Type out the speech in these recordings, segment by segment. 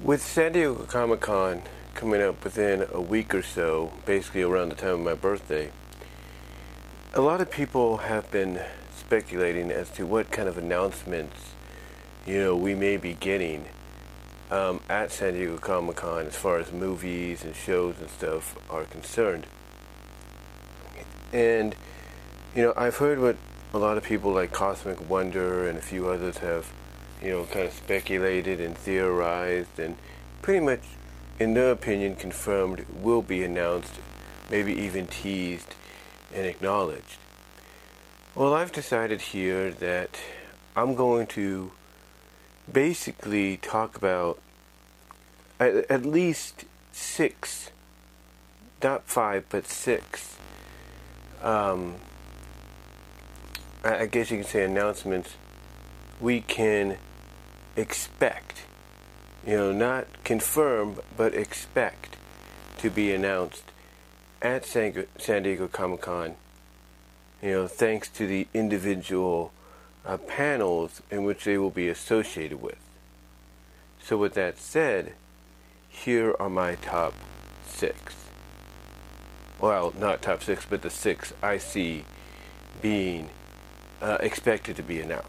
With San Diego Comic-Con coming up within a week or so, basically around the time of my birthday, a lot of people have been speculating as to what kind of announcements, we may be getting at San Diego Comic-Con as far as movies and shows and stuff are concerned. And, I've heard what a lot of people like Cosmic Wonder and a few others have kind of speculated and theorized and pretty much, in their opinion, confirmed will be announced, maybe even teased and acknowledged. Well, I've decided here that I'm going to basically talk about at least six, not five, but six, I guess you can say announcements we can expect, not confirm, but expect to be announced at San Diego Comic-Con, thanks to the individual panels in which they will be associated with. So with that said, here are my top six. Well, not top six, but the six I see being expected to be announced.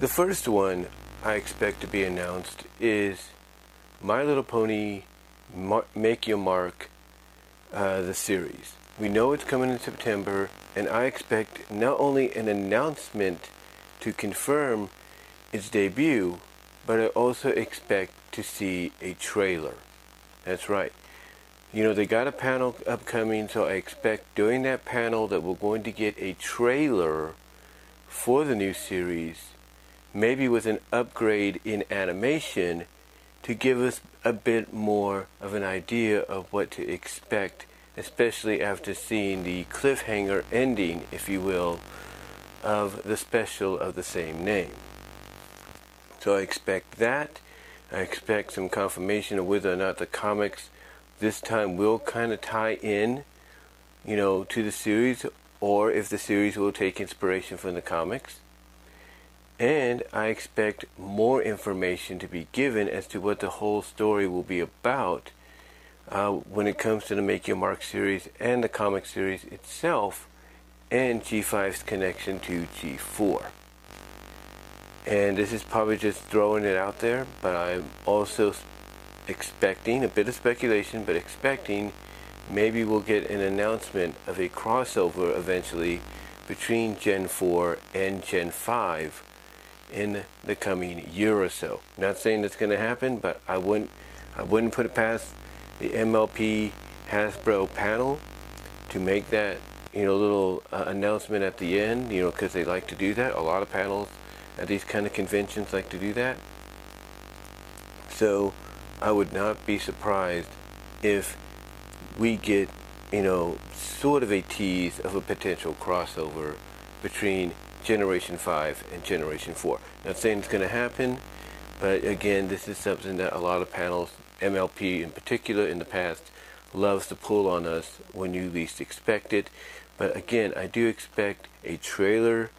The first one I expect to be announced is My Little Pony: Make Your Mark, the series. We know it's coming in September, and I expect not only an announcement to confirm its debut, but I also expect to see a trailer. That's right. They got a panel upcoming, so I expect during that panel that we're going to get a trailer for the new series, maybe with an upgrade in animation to give us a bit more of an idea of what to expect, especially after seeing the cliffhanger ending, if you will, of the special of the same name. So I expect that. I expect some confirmation of whether or not the comics this time will kind of tie in, to the series, or if the series will take inspiration from the comics. And I expect more information to be given as to what the whole story will be about when it comes to the Make Your Mark series and the comic series itself and G5's connection to G4. And this is probably just throwing it out there, but I'm also expecting, a bit of speculation, but expecting maybe we'll get an announcement of a crossover eventually between Gen 4 and Gen 5 in the coming year or so. Not saying that's going to happen, but I wouldn't put it past the MLP Hasbro panel to make that little announcement at the end, because they like to do that. A lot of panels at these kind of conventions like to do that. So I would not be surprised if we get sort of a tease of a potential crossover between Generation 5 and Generation 4. Not saying it's going to happen, but again, this is something that a lot of panels, MLP in particular in the past, loves to pull on us when you least expect it. But again, I do expect a trailer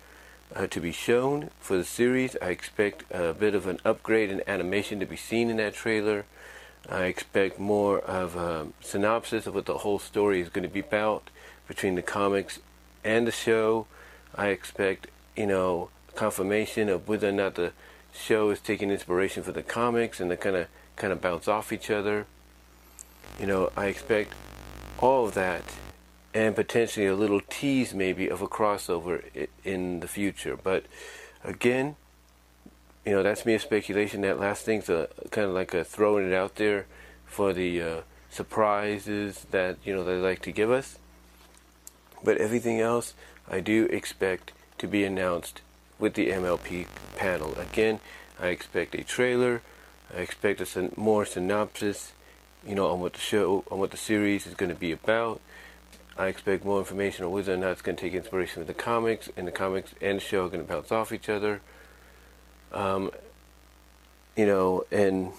to be shown for the series. I expect a bit of an upgrade in animation to be seen in that trailer. I expect more of a synopsis of what the whole story is going to be about between the comics and the show. I expect, confirmation of whether or not the show is taking inspiration for the comics and they kind of bounce off each other. I expect all of that and potentially a little tease maybe of a crossover in the future. But again, that's mere speculation. That last thing's kind of like a throwing it out there for the surprises that, they like to give us. But everything else, I do expect to be announced with the MLP panel. Again, I expect a trailer. I expect more synopsis, on what the show, on what the series is going to be about. I expect more information on whether or not it's going to take inspiration from the comics, and the comics and the show are going to bounce off each other. And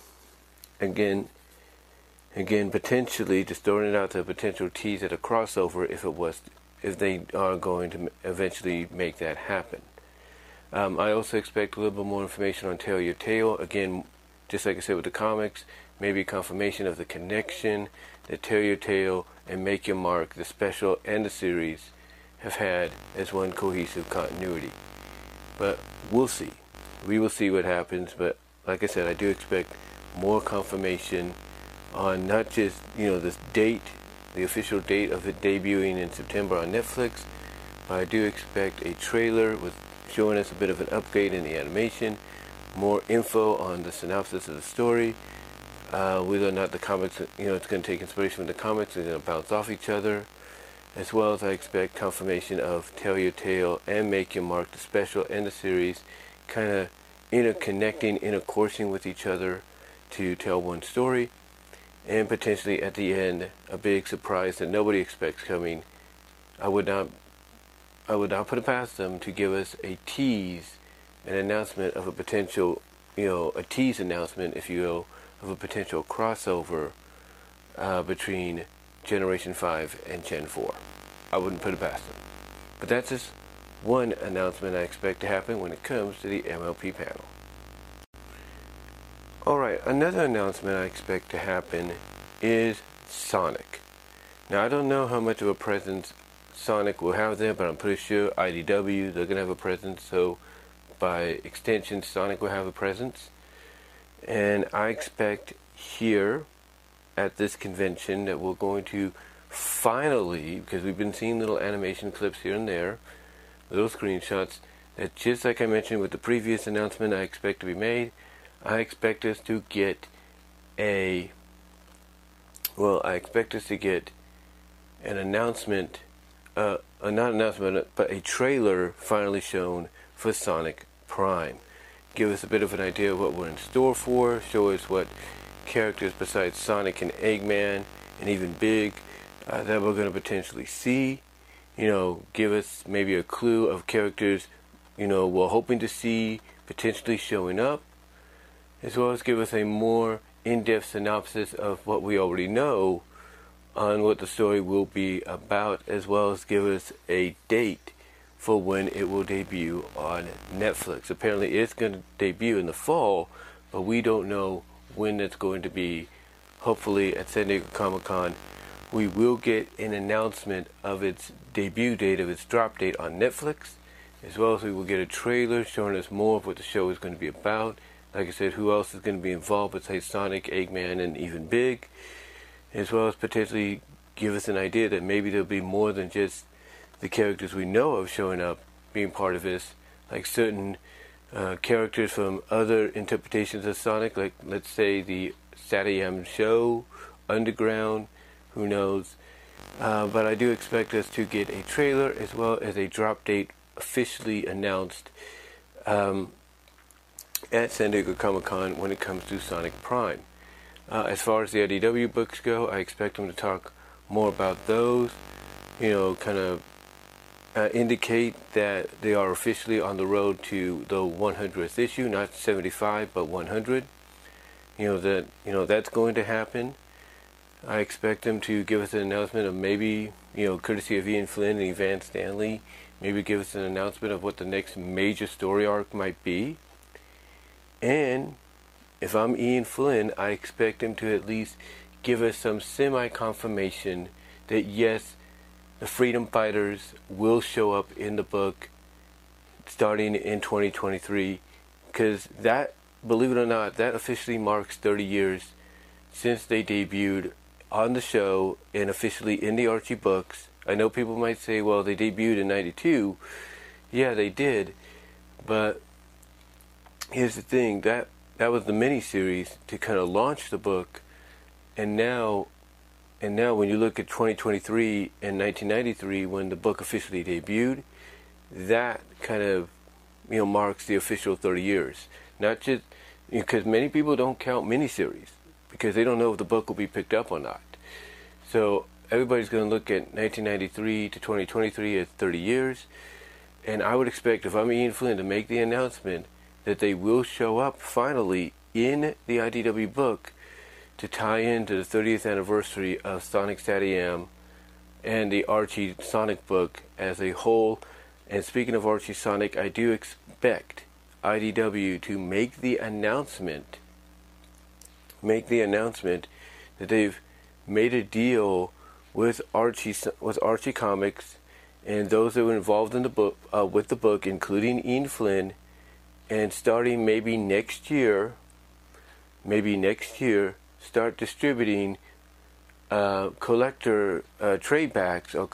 again, potentially just throwing it out to a potential tease at a crossover if they are going to eventually make that happen. I also expect a little bit more information on Tell Your Tale. Again, just like I said with the comics, maybe confirmation of the connection that Tell Your Tale and Make Your Mark, the special and the series, have had as one cohesive continuity. But we'll see. We will see what happens, but like I said, I do expect more confirmation on not just, this date, the official date of it debuting in September on Netflix, but I do expect a trailer with showing us a bit of an update in the animation, more info on the synopsis of the story, whether or not the comics, it's going to take inspiration from the comics, they're going to bounce off each other, as well as I expect confirmation of Tell Your Tale and Make Your Mark, the special and the series, kind of interconnecting, intercoursing with each other to tell one story, and potentially at the end, a big surprise that nobody expects coming. I would not put it past them to give us a tease, an announcement of a potential, a tease announcement, if you will, of a potential crossover between Generation 5 and Gen 4. I wouldn't put it past them. But that's just one announcement I expect to happen when it comes to the MLP panel. Alright, another announcement I expect to happen is Sonic. Now, I don't know how much of a presence Sonic will have there, but I'm pretty sure IDW, they're going to have a presence, so by extension, Sonic will have a presence. And I expect here at this convention that we're going to finally, because we've been seeing little animation clips here and there, little screenshots, that just like I mentioned with the previous announcement I expect to be made, I expect us to get an announcement, but a trailer finally shown for Sonic Prime. Give us a bit of an idea of what we're in store for, show us what characters besides Sonic and Eggman, and even Big, that we're going to potentially see. Give us maybe a clue of characters, we're hoping to see potentially showing up, as well as give us a more in-depth synopsis of what we already know on what the story will be about, as well as give us a date for when it will debut on Netflix. Apparently it's going to debut in the fall, but we don't know when that's going to be. Hopefully at San Diego Comic-Con we will get an announcement of its debut date, of its drop date on Netflix, as well as we will get a trailer showing us more of what the show is going to be about. Like I said, who else is going to be involved besides Sonic, Eggman, and even Big, as well as potentially give us an idea that maybe there'll be more than just the characters we know of showing up, being part of this, like certain characters from other interpretations of Sonic, like let's say the SATAM show, Underground, who knows. But I do expect us to get a trailer as well as a drop date officially announced at San Diego Comic-Con when it comes to Sonic Prime. As far as the IDW books go, I expect them to talk more about those, kind of indicate that they are officially on the road to the 100th issue, not 75 but 100. That's going to happen. I expect them to give us an announcement of maybe, courtesy of Ian Flynn and Evan Stanley, maybe give us an announcement of what the next major story arc might be. And if I'm Ian Flynn, I expect him to at least give us some semi-confirmation that yes, the Freedom Fighters will show up in the book starting in 2023, because that, believe it or not, that officially marks 30 years since they debuted on the show and officially in the Archie books. I know people might say, well, they debuted in 92. Yeah, they did. But here's the thing, that was the miniseries to kind of launch the book. And now when you look at 2023 and 1993, when the book officially debuted, that kind of, marks the official 30 years. Not just, because many people don't count miniseries, because they don't know if the book will be picked up or not. So everybody's going to look at 1993 to 2023 as 30 years. And I would expect, if I'm Ian Flynn, to make the announcement that they will show up finally in the IDW book to tie into the 30th anniversary of Sonic SATAM and the Archie Sonic book as a whole. And speaking of Archie Sonic, I do expect IDW to make the announcement make the announcement that they've made a deal with Archie Comics and those that were involved in the book, with the book, including Ian Flynn, and starting maybe next year, start distributing collector trade backs or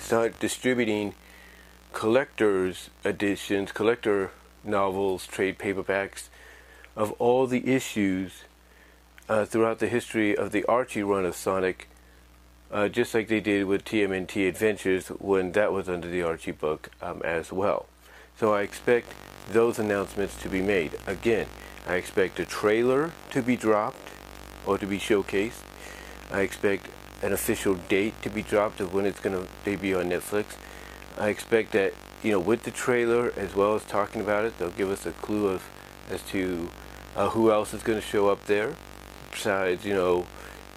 start distributing collector's editions, collector novels, trade paperbacks of all the issues throughout the history of the Archie run of Sonic, just like they did with TMNT Adventures when that was under the Archie book as well. So I expect those announcements to be made. Again, I expect a trailer to be dropped or to be showcased. I expect an official date to be dropped of when it's going to debut on Netflix. I expect that, you know, with the trailer as well as talking about it, they'll give us a clue as to who else is going to show up there besides, you know,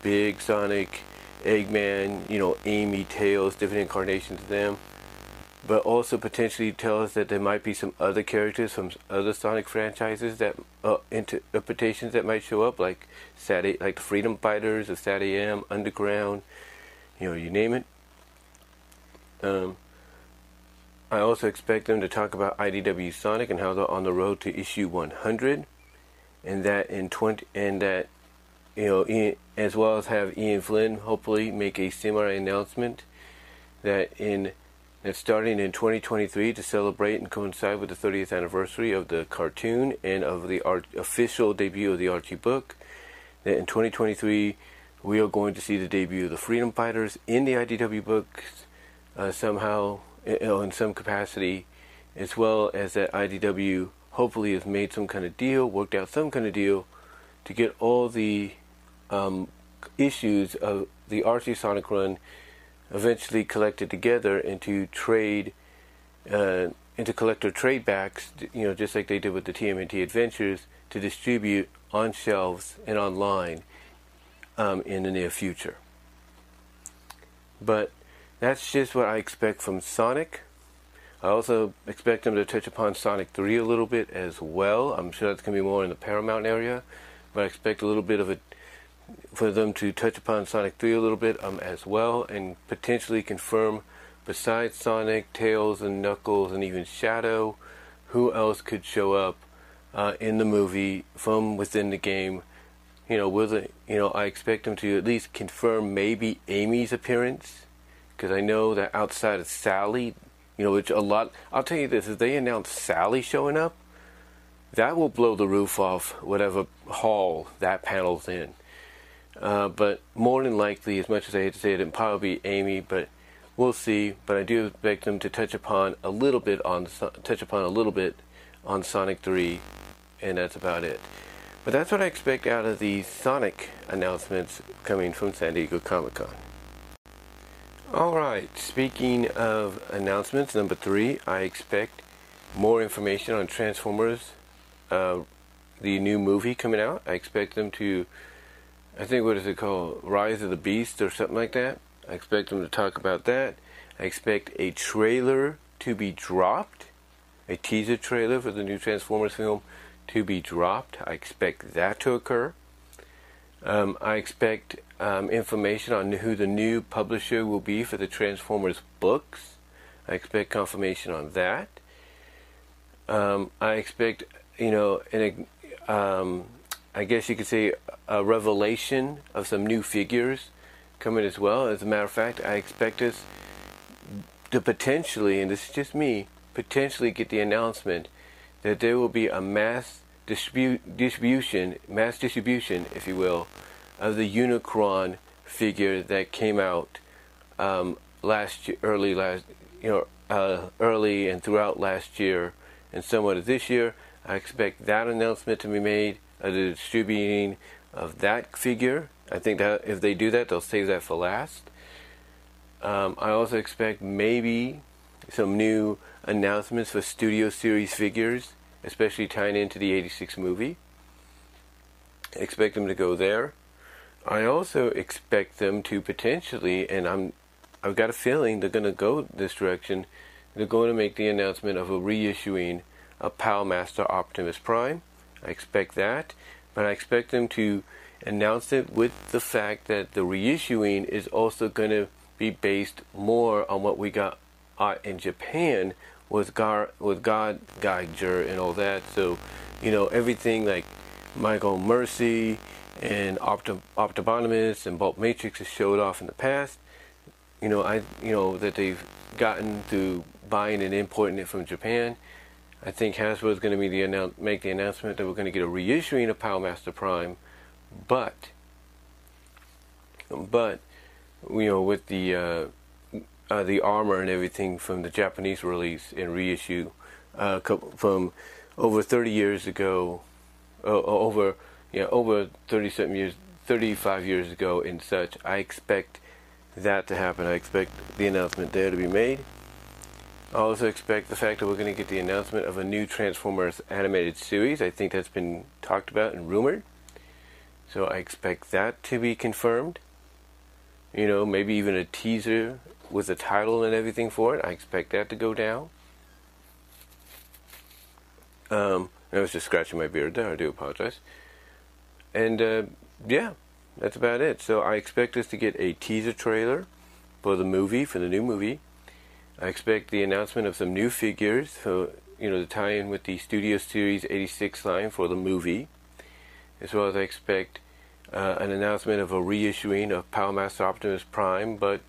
Big Sonic, Eggman, you know, Amy, Tails, different incarnations of them. But also potentially tell us that there might be some other characters from other Sonic franchises that interpretations that might show up, like the Freedom Fighters, the SATAM, Underground, you know, you name it. I also expect them to talk about IDW Sonic and how they're on the road to issue 100, and that as well as have Ian Flynn hopefully make a similar announcement that starting in 2023 to celebrate and coincide with the 30th anniversary of the cartoon and of the official debut of the Archie book, that in 2023 we are going to see the debut of the Freedom Fighters in the IDW books somehow, in some capacity, as well as that IDW hopefully has made some kind of deal, worked out some kind of deal to get all the issues of the Archie Sonic run eventually collected together into collector trade backs, you know, just like they did with the TMNT Adventures, to distribute on shelves and online in the near future. But that's just what I expect from Sonic. I also expect them to touch upon Sonic 3 a little bit as well. I'm sure that's going to be more in the Paramount area, but I expect a little bit of for them to touch upon Sonic 3 a little bit as well, and potentially confirm, besides Sonic, Tails, and Knuckles, and even Shadow, who else could show up in the movie from within the game. You know, I expect them to at least confirm maybe Amy's appearance, because I know that outside of Sally, you know, which a lot, I'll tell you this, if they announce Sally showing up, that will blow the roof off whatever hall that panel's in. But more than likely, as much as I hate to say it, it'll probably be Amy, but we'll see. But I do expect them to touch upon a little bit on Sonic 3, and that's about it. But that's what I expect out of the Sonic announcements coming from San Diego Comic-Con. Alright, speaking of announcements, number 3, I expect more information on Transformers, the new movie coming out. I expect them to, I think, what is it called? Rise of the Beast or something like that. I expect them to talk about that. I expect a trailer to be dropped, a teaser trailer for the new Transformers film to be dropped. I expect that to occur. I expect information on who the new publisher will be for the Transformers books. I expect confirmation on that. I expect, you know, I guess you could say a revelation of some new figures coming as well. As a matter of fact, I expect us to potentially, and this is just me, potentially get the announcement that there will be a mass distribution, if you will, of the Unicron figure that came out early and throughout last year and somewhat of this year. I expect that announcement to be made of the distributing of that figure. I think that if they do that, they'll save that for last. I also expect maybe some new announcements for Studio Series figures, especially tying into the 86 movie. I expect them to go there. I also expect them to potentially, and I've got a feeling they're going to go this direction, they're going to make the announcement of a reissuing of Powermaster Optimus Prime. I expect that, but I expect them to announce it with the fact that the reissuing is also going to be based more on what we got in Japan with God Geiger and all that. So, you know, everything like Michael Mercy and Optobonomus and Bulk Matrix has showed off in the past. You know, that they've gotten to buying and importing it from Japan. I think Hasbro is going to be make the announcement that we're going to get a reissuing of Powermaster Prime, but you know, with the armor and everything from the Japanese release and reissue from over 30 years ago, over 30-something years, 35 years ago and such. I expect that to happen. I expect the announcement there to be made. I also expect the fact that we're going to get the announcement of a new Transformers animated series. I think that's been talked about and rumored. So I expect that to be confirmed. You know, maybe even a teaser with a title and everything for it. I expect that to go down. I was just scratching my beard there. I do apologize. And, yeah, that's about it. So I expect us to get a teaser trailer for the new movie. I expect the announcement of some new figures. So, you know, the tie-in with the Studio Series 86 line for the movie. As well as I expect an announcement of a reissuing of Powermaster Optimus Prime, but,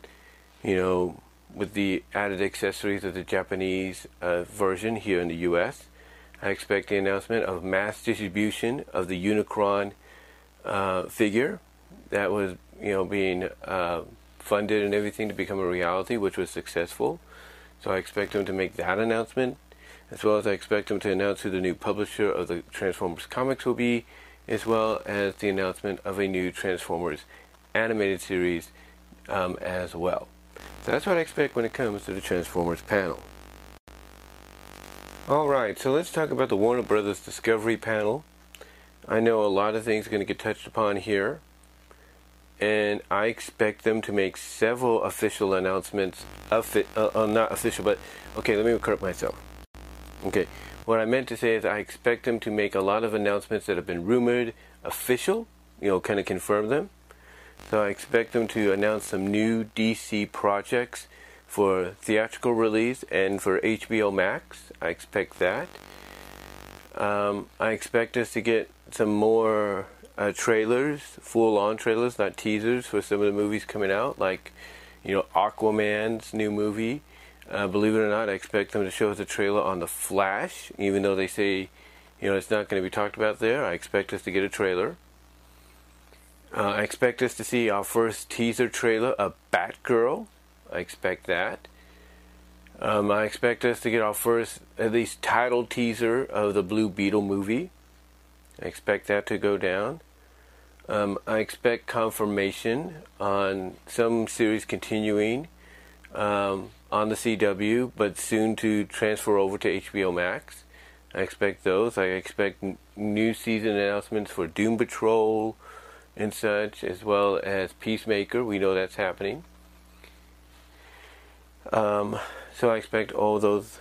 you know, with the added accessories of the Japanese version here in the U.S. I expect the announcement of mass distribution of the Unicron figure that was, you know, being funded and everything to become a reality, which was successful. So I expect them to make that announcement, as well as I expect them to announce who the new publisher of the Transformers comics will be, as well as the announcement of a new Transformers animated series as well. So that's what I expect when it comes to the Transformers panel. Alright, so let's talk about the Warner Brothers Discovery panel. I know a lot of things are going to get touched upon here, and I expect them to make several official announcements. What I meant to say is I expect them to make a lot of announcements that have been rumored official, you know, kind of confirm them. So I expect them to announce some new DC projects for theatrical release and for HBO Max. I expect that. I expect us to get some more trailers, full-on trailers, not teasers, for some of the movies coming out, like, you know, Aquaman's new movie. Believe it or not, I expect them to show us a trailer on The Flash, even though they say, you know, it's not going to be talked about there. I expect us to get a trailer. I expect us to see our first teaser trailer of Batgirl. I expect that. I expect us to get our first, at least, title teaser of the Blue Beetle movie. I expect that to go down. I expect confirmation on some series continuing on the CW, but soon to transfer over to HBO Max. I expect those. I expect new season announcements for Doom Patrol and such, as well as Peacemaker. We know that's happening. So I expect all those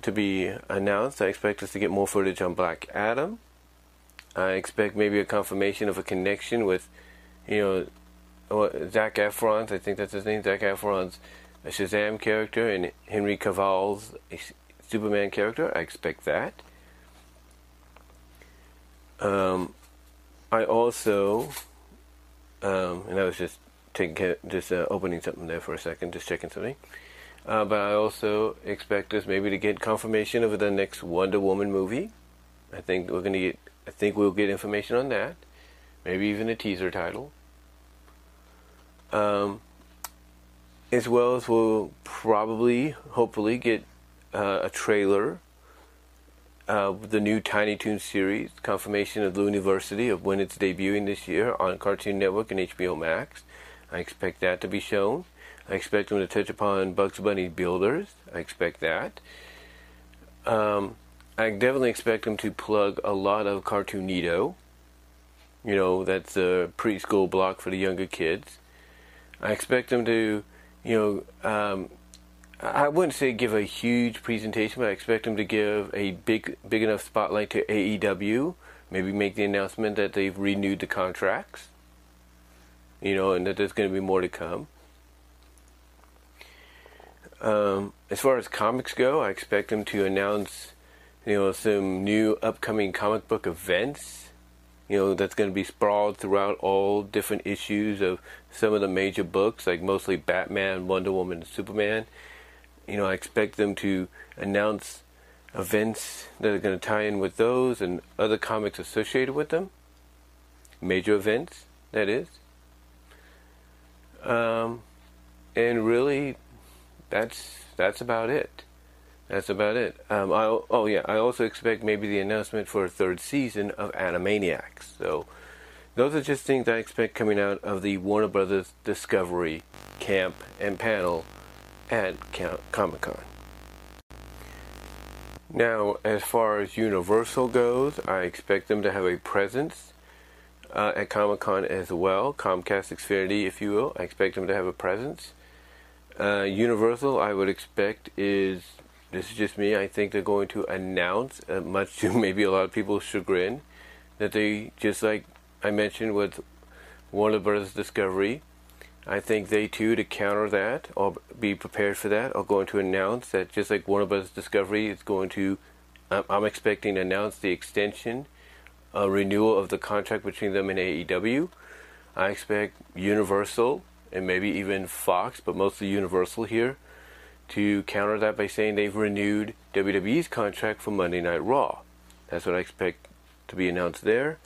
to be announced. I expect us to get more footage on Black Adam. I expect maybe a confirmation of a connection with, you know, Zac Efron's, I think that's his name, Zac Efron's a Shazam character, and Henry Cavill's a Superman character. I expect that. I also, and I was just taking care, opening something there for a second, just checking something. But I also expect us maybe to get confirmation of the next Wonder Woman movie. I think we'll get information on that. Maybe even a teaser title. As well as we'll probably, hopefully, get a trailer of the new Tiny Toons series, confirmation of the University of when it's debuting this year on Cartoon Network and HBO Max. I expect that to be shown. I expect them to touch upon Bugs Bunny Builders. I expect that. I definitely expect them to plug a lot of Cartoonito. You know, that's a preschool block for the younger kids. I expect them to, you know, I wouldn't say give a huge presentation, but I expect them to give a big enough spotlight to AEW, Maybe make the announcement that they've renewed the contracts, you know, and that there's going to be more to come. As far as comics go, I expect them to announce, you know, some new upcoming comic book events, you know, that's going to be sprawled throughout all different issues of some of the major books, like mostly Batman, Wonder Woman, and Superman. You know, I expect them to announce events that are going to tie in with those and other comics associated with them. Major events, that is. And really, that's about it. That's about it. I also expect maybe the announcement for a third season of Animaniacs. So, those are just things I expect coming out of the Warner Brothers Discovery camp and panel at Comic-Con. Now, as far as Universal goes, I expect them to have a presence at Comic-Con as well. Comcast, Xfinity, if you will. I expect them to have a presence. Universal, I would expect is, this is just me, I think they're going to announce, much to maybe a lot of people's chagrin, that they, just like I mentioned with Warner Brothers Discovery, I think they too, to counter that or be prepared for that, are going to announce that, just like Warner Brothers Discovery is going to, I'm expecting to announce the extension, renewal of the contract between them and AEW. I expect Universal and maybe even Fox, but mostly Universal here, to counter that by saying they've renewed WWE's contract for Monday Night Raw. That's what I expect to be announced there.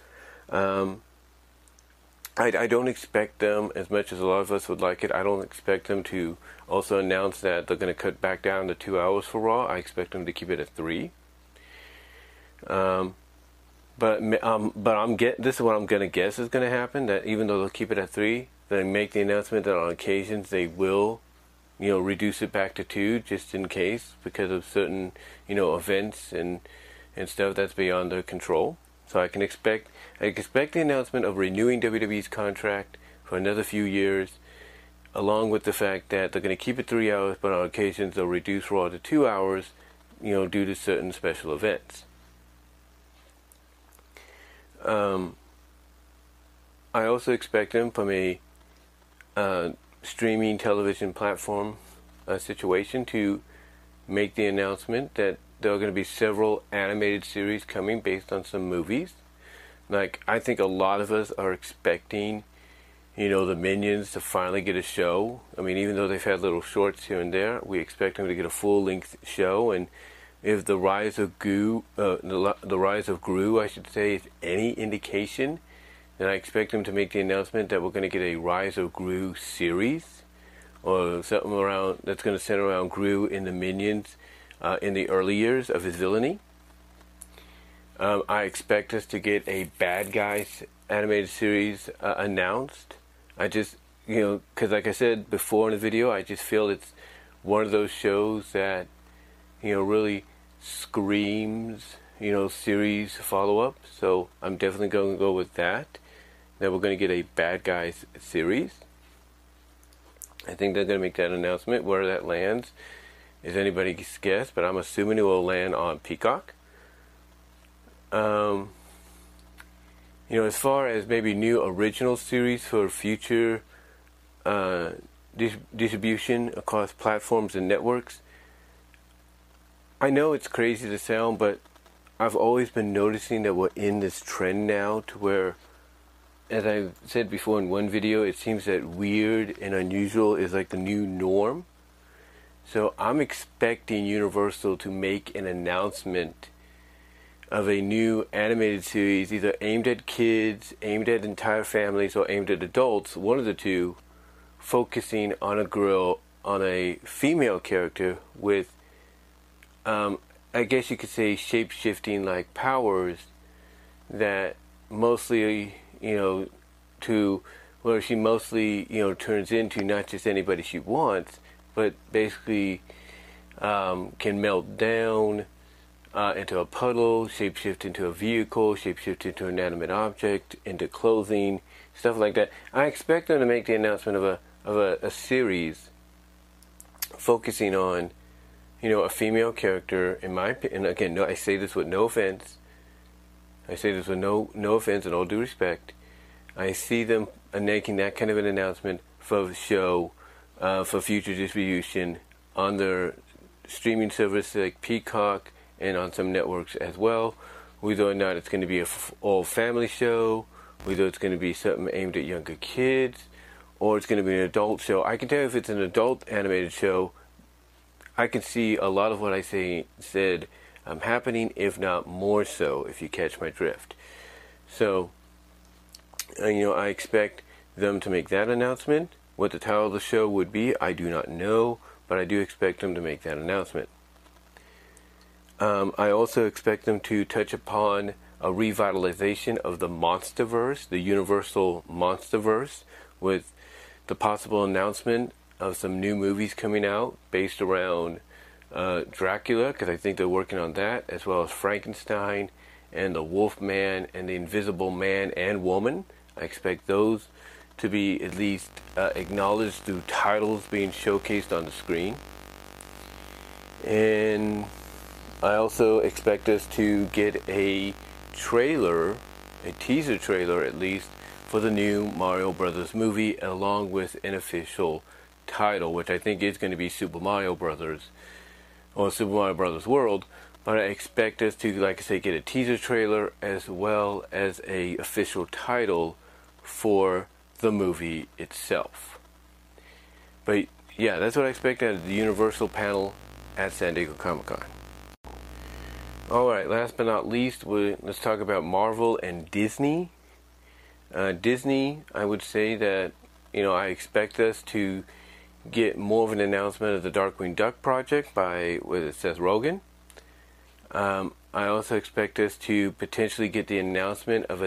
I don't expect them, as much as a lot of us would like it, I don't expect them to also announce that they're going to cut back down to 2 hours for Raw. I expect them to keep it at 3. But this is what I'm going to guess is going to happen, that even though they'll keep it at 3, they make the announcement that on occasions they will, you know, reduce it back to 2 just in case, because of certain, you know, events and stuff that's beyond their control. So I expect the announcement of renewing WWE's contract for another few years, along with the fact that they're going to keep it 3 hours, but on occasions they'll reduce Raw to 2 hours, you know, due to certain special events. I also expect them, from a streaming television platform situation, to make the announcement that there are going to be several animated series coming based on some movies. Like, I think a lot of us are expecting, you know, the Minions to finally get a show. I mean, even though they've had little shorts here and there, we expect them to get a full-length show. And if the Rise of Gru, is any indication, then I expect them to make the announcement that we're going to get a Rise of Gru series, or something around that's going to center around Gru and the Minions. In the early years of his villainy. I expect us to get a Bad Guys animated series announced. I just, you know, because like I said before in the video, I just feel it's one of those shows that, you know, really screams, you know, series follow-up. So I'm definitely going to go with that. Now we're going to get a Bad Guys series. I think they're going to make that announcement. Where that lands is anybody's guess, but I'm assuming it will land on Peacock. You know, as far as maybe new original series for future distribution across platforms and networks, I know it's crazy to sound, but I've always been noticing that we're in this trend now to where, as I said before in one video, it seems that weird and unusual is like the new norm. So I'm expecting Universal to make an announcement of a new animated series, either aimed at kids, aimed at entire families, or aimed at adults, one of the two, focusing on a female character with, I guess you could say, shape-shifting like powers, that mostly, you know, to where she mostly, you know, turns into not just anybody she wants, but basically can melt down into a puddle, shapeshift into a vehicle, shapeshift into an inanimate object, into clothing, stuff like that. I expect them to make the announcement of a series focusing on, you know, a female character. In my opinion, again, I say this with no offense, I say this with no offense and all due respect. I see them making that kind of an announcement for the show, for future distribution on their streaming service like Peacock and on some networks as well. Whether or not it's going to be an all-family show, whether it's going to be something aimed at younger kids, or it's going to be an adult show. I can tell you if it's an adult animated show, I can see a lot of what I said happening, if not more so, if you catch my drift. So, you know, I expect them to make that announcement. What the title of the show would be, I do not know, but I do expect them to make that announcement. I also expect them to touch upon a revitalization of the Monsterverse, the Universal Monsterverse, with the possible announcement of some new movies coming out based around Dracula, because I think they're working on that, as well as Frankenstein and the Wolfman and the Invisible Man and Woman. I expect those to be at least acknowledged through titles being showcased on the screen. And I also expect us to get a trailer, a teaser trailer at least, for the new Mario Brothers movie, along with an official title, which I think is going to be Super Mario Brothers, or Super Mario Brothers World. But I expect us to, like I say, get a teaser trailer as well as a official title for the movie itself. But yeah, that's what I expect out of the Universal panel at San Diego Comic-Con. Alright, last but not least, let's talk about Marvel and Disney. Disney, I would say that, you know, I expect us to get more of an announcement of the Darkwing Duck project with Seth Rogen. I also expect us to potentially get the announcement of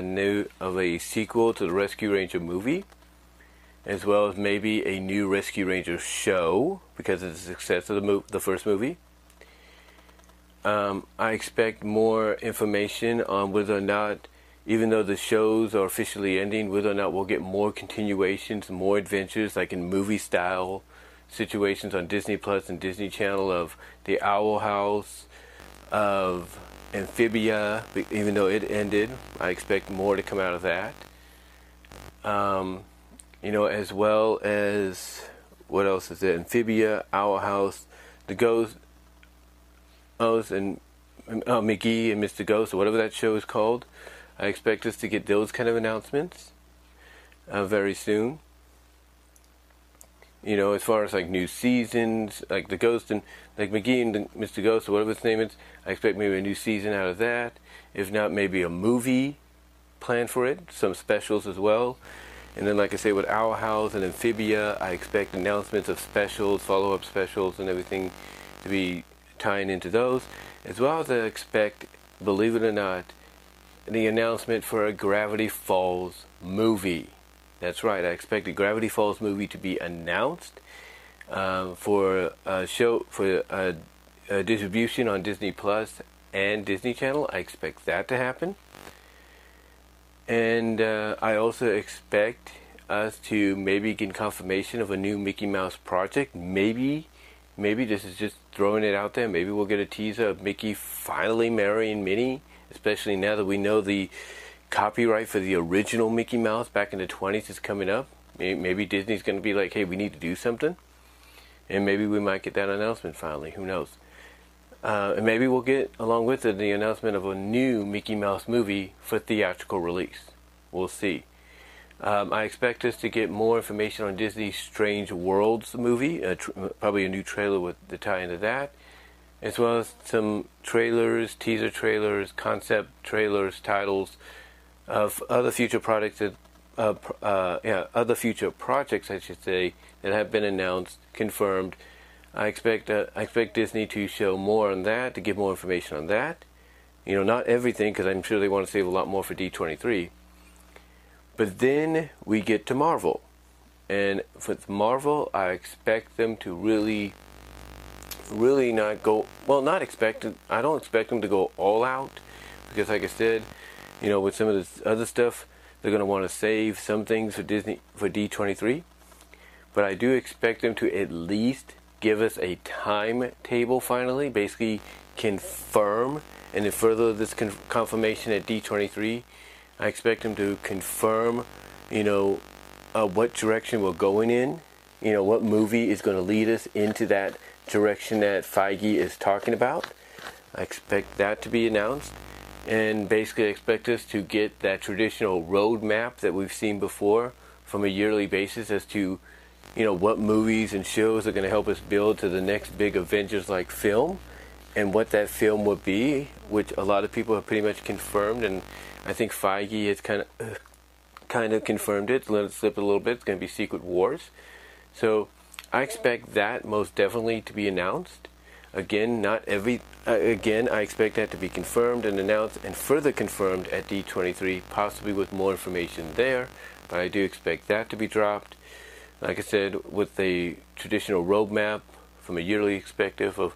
a sequel to the Rescue Ranger movie, as well as maybe a new Rescue Ranger show because of the success of the first movie. I expect more information on whether or not, even though the shows are officially ending, whether or not we'll get more continuations, more adventures, like in movie-style situations on Disney Plus and Disney Channel, of the Owl House, of Amphibia, even though it ended. I expect more to come out of that. You know, as well as, what else is it? Amphibia, Owl House, the Ghost, and McGee and Mr. Ghost, or whatever that show is called. I expect us to get those kind of announcements very soon. You know, as far as like new seasons, like the Ghost and like McGee and Mr. Ghost or whatever his name is, I expect maybe a new season out of that. If not, maybe a movie planned for it, some specials as well. And then, like I say, with Owl House and Amphibia, I expect announcements of specials, follow-up specials, and everything to be tying into those, as well as I expect, believe it or not, the announcement for a Gravity Falls movie. That's right, I expect the Gravity Falls movie to be announced for distribution on Disney Plus and Disney Channel. I expect that to happen. And I also expect us to maybe get confirmation of a new Mickey Mouse project. Maybe this is just throwing it out there. Maybe we'll get a teaser of Mickey finally marrying Minnie, especially now that we know the copyright for the original Mickey Mouse back in the 20s is coming up. Maybe Disney's going to be like, hey, we need to do something. And maybe we might get that announcement finally. Who knows? And maybe we'll get, along with it, the announcement of a new Mickey Mouse movie for theatrical release. We'll see. I expect us to get more information on Disney's Strange Worlds movie, probably a new trailer with the tie into that, as well as some trailers, teaser trailers, concept trailers, titles of other future products that, other future projects, I should say, that have been announced, confirmed. I expect Disney to show more on that, to give more information on that. You know, not everything, because I'm sure they want to save a lot more for D23. But then we get to Marvel. And with Marvel, I expect them to really not go... Well, not expect... I don't expect them to go all out. Because like I said, you know, with some of this other stuff, they're going to want to save some things for Disney, for D23. But I do expect them to at least give us a timetable finally. Basically, confirm, and in further this confirmation at D23, I expect him to confirm, you know, what direction we're going in, you know, what movie is going to lead us into that direction that Feige is talking about. I expect that to be announced, and basically expect us to get that traditional roadmap that we've seen before from a yearly basis as to, you know, what movies and shows are going to help us build to the next big Avengers-like film, and what that film would be, which a lot of people have pretty much confirmed, and I think Feige has kind of confirmed it, let it slip a little bit. It's going to be Secret Wars. So I expect that most definitely to be announced. Again, I expect that to be confirmed and announced and further confirmed at D23, possibly with more information there, but I do expect that to be dropped. Like I said, with the traditional roadmap from a yearly perspective of,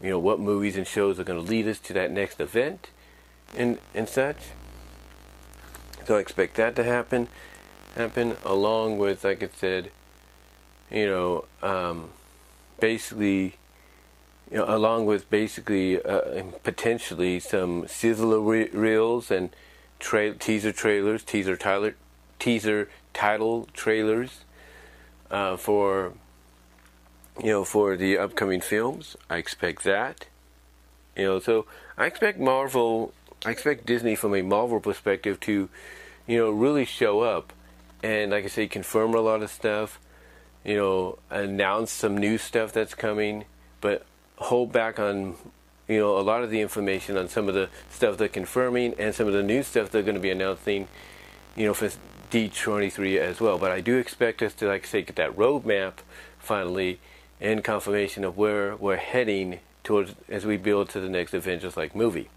you know, what movies and shows are going to lead us to that next event and such. So I expect that to happen along with, like I said, you know, potentially some sizzler reels and teaser title trailers for the upcoming films. I expect that. You know, so I expect Disney from a Marvel perspective to, you know, really show up and, like I say, confirm a lot of stuff, you know, announce some new stuff that's coming, but hold back on, you know, a lot of the information on some of the stuff they're confirming and some of the new stuff they're going to be announcing, you know, for D23 as well. But I do expect us to, like I say, get that roadmap finally and confirmation of where we're heading towards as we build to the next Avengers-like movie.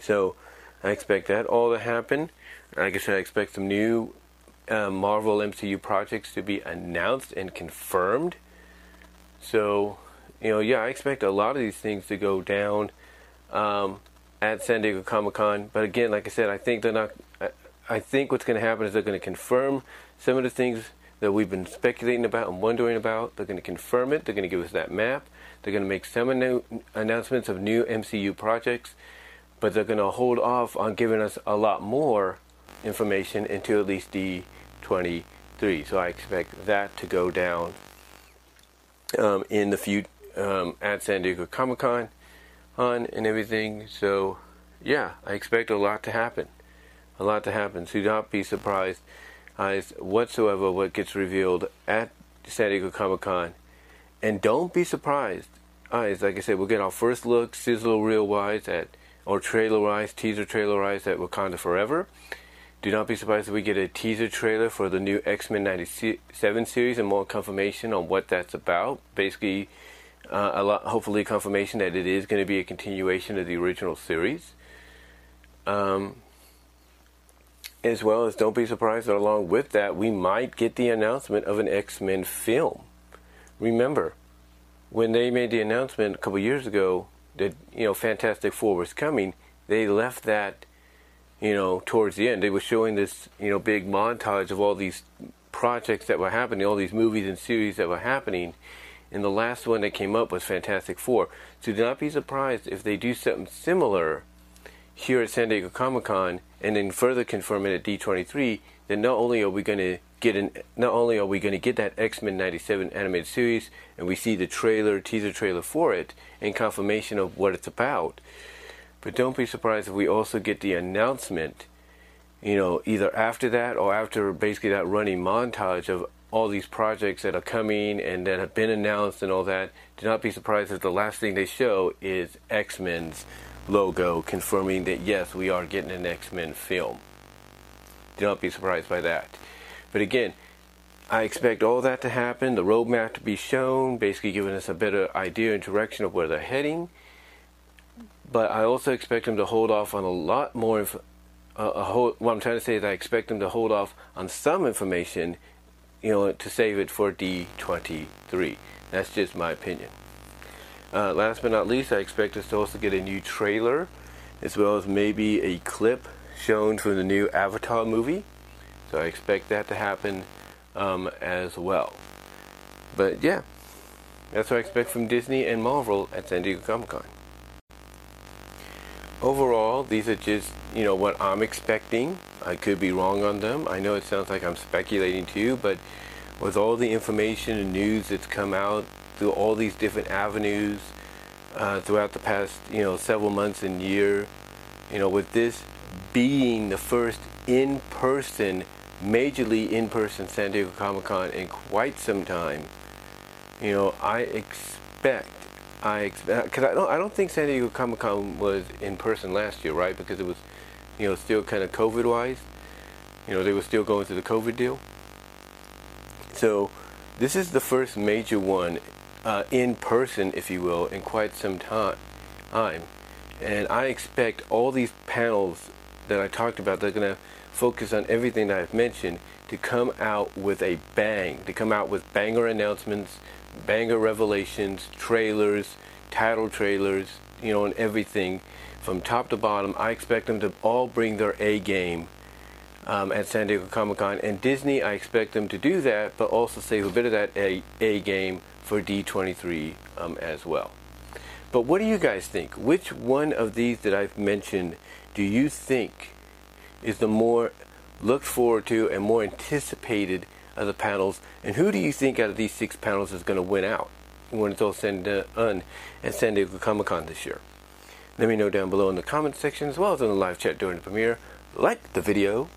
So I expect that all to happen. Like I said, I expect some new Marvel MCU projects to be announced and confirmed. So, you know, yeah, I expect a lot of these things to go down at San Diego Comic-Con. But again, like I said, I think what's going to happen is they're going to confirm some of the things that we've been speculating about and wondering about. They're going to confirm it. They're going to give us that map. They're going to make some new announcements of new MCU projects. But they're going to hold off on giving us a lot more information until at least D23. So I expect that to go down in the future at San Diego Comic-Con and everything. So yeah, I expect a lot to happen. So do not be surprised whatsoever what gets revealed at San Diego Comic-Con, and don't be surprised. Like I said, we'll get our first look sizzle reel wise at, or teaser trailer-wise at Wakanda Forever. Do not be surprised if we get a teaser trailer for the new X-Men 97 series and more confirmation on what that's about. Basically, hopefully confirmation that it is going to be a continuation of the original series. As well as, don't be surprised that along with that, we might get the announcement of an X-Men film. Remember, when they made the announcement a couple years ago that, you know, Fantastic Four was coming, they left that, you know, towards the end. They were showing this, you know, big montage of all these projects that were happening, all these movies and series that were happening, and the last one that came up was Fantastic Four. So do not be surprised if they do something similar here at San Diego Comic-Con, and then further confirm it at D23, that not only are we going to get that X-Men 97 animated series, and we see the teaser trailer for it, and confirmation of what it's about, but don't be surprised if we also get the announcement, you know, either after that or after basically that running montage of all these projects that are coming and that have been announced and all that. Do not be surprised if the last thing they show is X-Men's logo confirming that, yes, we are getting an X-Men film. Do not be surprised by that. But again, I expect all that to happen, the roadmap to be shown, basically giving us a better idea and direction of where they're heading. But I also expect them to hold off on a lot more. What I'm trying to say is I expect them to hold off on some information, you know, to save it for D23. That's just my opinion. Last but not least, I expect us to also get a new trailer, as well as maybe a clip shown from the new Avatar movie. So I expect that to happen as well. But yeah, That's what I expect from Disney and Marvel at San Diego Comic-Con. Overall, these are just, you know, what I'm expecting. I could be wrong on them. I know it sounds like I'm speculating to you, but with all the information and news that's come out through all these different avenues throughout the past, you know, several months and year, you know, with this being the first in-person, majorly in-person San Diego Comic-Con in quite some time, you know, I expect, because I don't think San Diego Comic-Con was in person last year, right? Because it was, you know, still kind of COVID-wise. You know, they were still going through the COVID deal. So this is the first major one in person, if you will, in quite some time. And I expect all these panels that I talked about, they're going to focus on everything that I've mentioned, to come out with a bang, to come out with banger announcements, banger revelations, trailers, title trailers, you know, and everything from top to bottom. I expect them to all bring their A game at San Diego Comic-Con, and Disney, I expect them to do that, but also save a bit of that A game for D23 as well. But what do you guys think? Which one of these that I've mentioned do you think is the more looked forward to and more anticipated of the panels, and who do you think out of these 6 panels is going to win out when it's all said and done at San Diego Comic-Con this year? Let me know down below in the comments section, as well as in the live chat during the premiere. Like the video.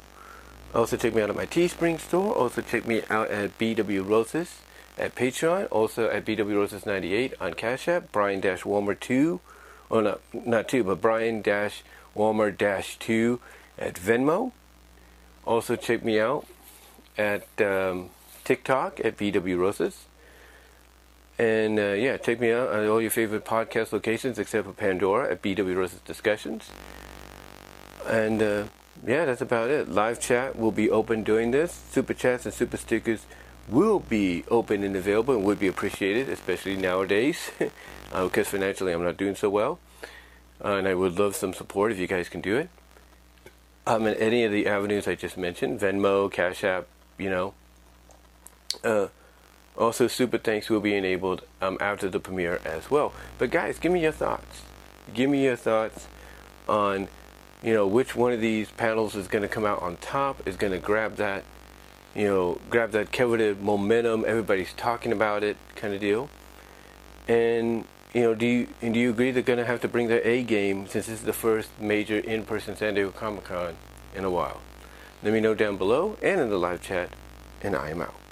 Also check me out at my Teespring store. Also check me out at BW Roses at Patreon. Also at BW Roses 98 on Cash App. Brian-Walmer2, or not 2, but Brian-Walmer-2 at Venmo. Also check me out at TikTok at BW Roses. And yeah, check me out at all your favorite podcast locations except for Pandora at BW Roses Discussions. And yeah, that's about it. Live chat will be open during this. Super chats and super stickers will be open and available and would be appreciated, especially nowadays, because financially I'm not doing so well. And I would love some support if you guys can do it. In any of the avenues I just mentioned, Venmo, Cash App, you know. Also, super thanks will be enabled after the premiere as well. But guys, give me your thoughts. Give me your thoughts on, you know, which one of these panels is going to come out on top, is going to grab that, you know, grab that coveted momentum, everybody's talking about it kind of deal. And you know, do you agree they're going to have to bring their A game, since this is the first major in-person San Diego Comic-Con in a while? Let me know down below and in the live chat, and I am out.